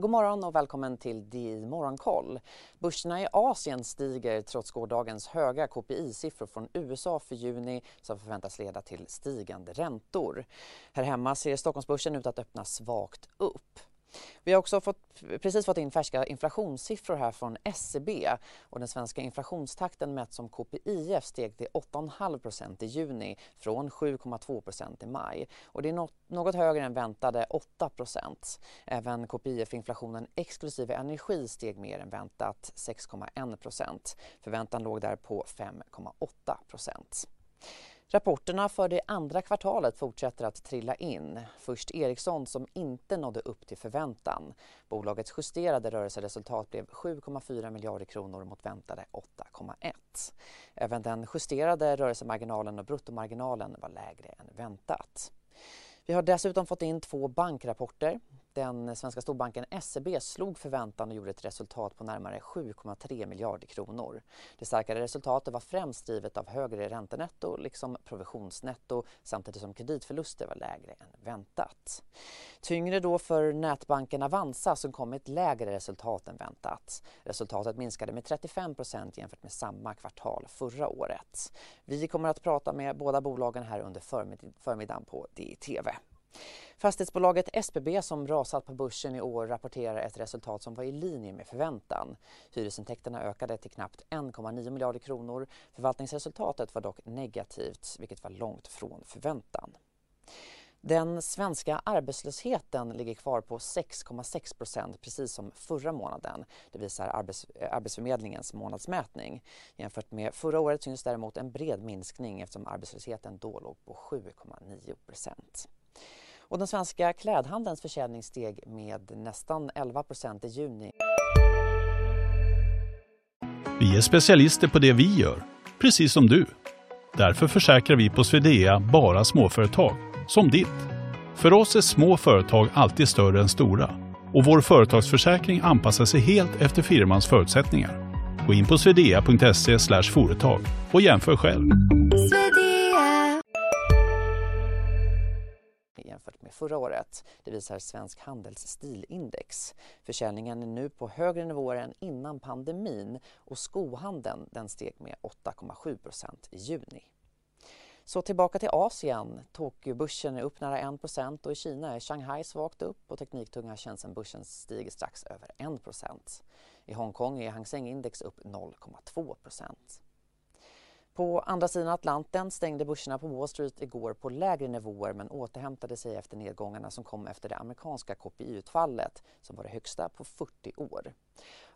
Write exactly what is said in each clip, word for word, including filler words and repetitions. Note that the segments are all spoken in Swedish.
God morgon och välkommen till D I Morgonkoll. Börserna i Asien stiger trots gårdagens höga K P I-siffror från U S A för juni som förväntas leda till stigande räntor. Här hemma ser Stockholmsbörsen ut att öppna svagt upp. Vi har också fått, precis fått in färska inflationssiffror här från S C B och den svenska inflationstakten mätt som K P I F steg till åtta komma fem procent i juni från sju komma två procent i maj. Och det är något, något högre än väntade åtta procent. Även K P I F-inflationen exklusive energi steg mer än väntat sex komma en procent. Förväntan låg där på fem komma åtta procent. Rapporterna för det andra kvartalet fortsätter att trilla in. Först Ericsson som inte nådde upp till förväntan. Bolagets justerade rörelseresultat blev sju komma fyra miljarder kronor mot väntade åtta komma ett. Även den justerade rörelsemarginalen och bruttomarginalen var lägre än väntat. Vi har dessutom fått in två bankrapporter. Den svenska storbanken S E B slog förväntan och gjorde ett resultat på närmare sju komma tre miljarder kronor. Det starkare resultatet var främst drivet av högre räntenetto liksom provisionsnetto samtidigt som kreditförluster var lägre än väntat. Tyngre då för nätbanken Avanza som kom med ett lägre resultat än väntat. Resultatet minskade med trettiofem procent jämfört med samma kvartal förra året. Vi kommer att prata med båda bolagen här under förmiddag- förmiddagen på D T V. Fastighetsbolaget S P B som rasat på börsen i år rapporterar ett resultat som var i linje med förväntan. Hyresintäkterna ökade till knappt en komma nio miljarder kronor. Förvaltningsresultatet var dock negativt, vilket var långt från förväntan. Den svenska arbetslösheten ligger kvar på sex komma sex procent precis som förra månaden. Det visar Arbets- Arbetsförmedlingens månadsmätning. Jämfört med förra året syns däremot en bred minskning eftersom arbetslösheten då låg på sju komma nio procent. Och den svenska klädhandelns försäljning steg med nästan elva procent i juni. Vi är specialister på det vi gör, precis som du. Därför försäkrar vi på Svedea bara småföretag, som ditt. För oss är små företag alltid större än stora. Och vår företagsförsäkring anpassar sig helt efter firmans förutsättningar. Gå in på svedea.se slash företag och jämför själv. Jämfört med förra året. Det visar Svensk Handelsstilindex. Försäljningen är nu på högre nivåer än innan pandemin och skohandeln den steg med åtta komma sju procent i juni. Så tillbaka till Asien. Tokyobörsen är upp nära en procent och i Kina är Shanghai svagt upp och tekniktunga Shenzhenbörsen stiger strax över en procent. I Hongkong är Hang Seng-index upp noll komma två procent. På andra sidan Atlanten stängde börserna på Wall Street igår på lägre nivåer men återhämtade sig efter nedgångarna som kom efter det amerikanska K P I-utfallet som var det högsta på fyrtio år.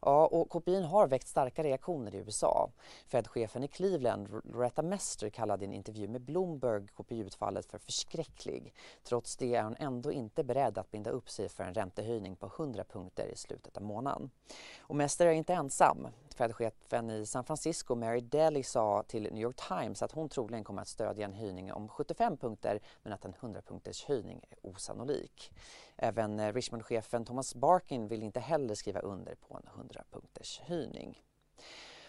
Ja, och K P I har väckt starka reaktioner i U S A. Fed-chefen i Cleveland, Loretta Mester, kallade i en intervju med Bloomberg K P I-utfallet för förskräcklig. Trots det är hon ändå inte beredd att binda upp sig för en räntehöjning på hundra punkter i slutet av månaden. Och Mester är inte ensam. Fed-chefen i San Francisco, Mary Daly, sa till New York Times att hon troligen kommer att stödja en höjning om sjuttiofem punkter men att en hundra punkters höjning är osannolik. Även Richmond-chefen Thomas Barkin vill inte heller skriva under på en hundra punkters höjning.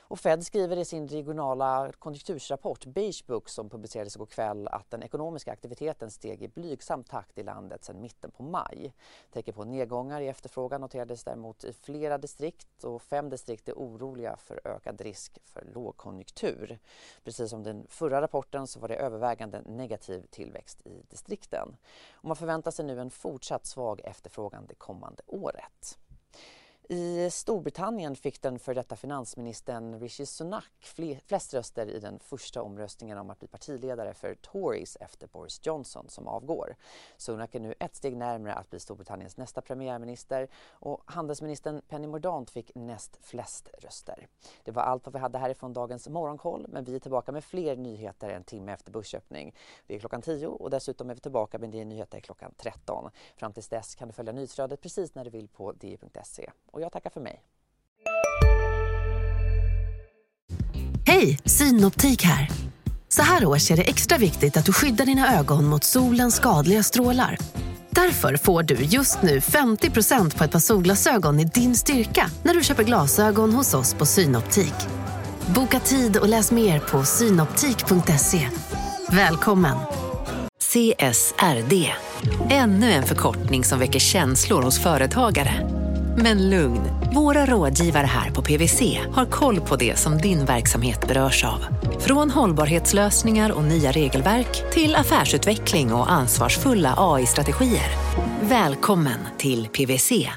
Och Fed skriver i sin regionala konjunktursrapport Beige Book som publicerades igår kväll att den ekonomiska aktiviteten steg i blygsam takt i landet sedan mitten på maj. Tecken på nedgångar i efterfrågan noterades däremot i flera distrikt och fem distrikt är oroliga för ökad risk för lågkonjunktur. Precis som den förra rapporten så var det övervägande negativ tillväxt i distrikten. Och man förväntar sig nu en fortsatt svag efterfrågan det kommande året. I Storbritannien fick den för detta finansministern Rishi Sunak flest röster i den första omröstningen om att bli partiledare för Tories efter Boris Johnson som avgår. Sunak är nu ett steg närmare att bli Storbritanniens nästa premiärminister och handelsministern Penny Mordaunt fick näst flest röster. Det var allt vad vi hade härifrån dagens morgonkoll, men vi är tillbaka med fler nyheter en timme efter börsöppning. Det är klockan tio och dessutom är vi tillbaka med D I Nyheter klockan tretton. Fram tills dess kan du följa nyhetsflödet precis när du vill på d i punkt se. Och jag tackar för mig. Hej, Synoptik här. Så här års är det extra viktigt att du skyddar dina ögon mot solens skadliga strålar. Därför får du just nu femtio procent på ett par solglasögon i din styrka när du köper glasögon hos oss på Synoptik. Boka tid och läs mer på synoptik punkt se. Välkommen! C S R D. Ännu en förkortning som väcker känslor hos företagare. Men lugn, våra rådgivare här på P W C har koll på det som din verksamhet berörs av. Från hållbarhetslösningar och nya regelverk till affärsutveckling och ansvarsfulla A I-strategier. Välkommen till P W C.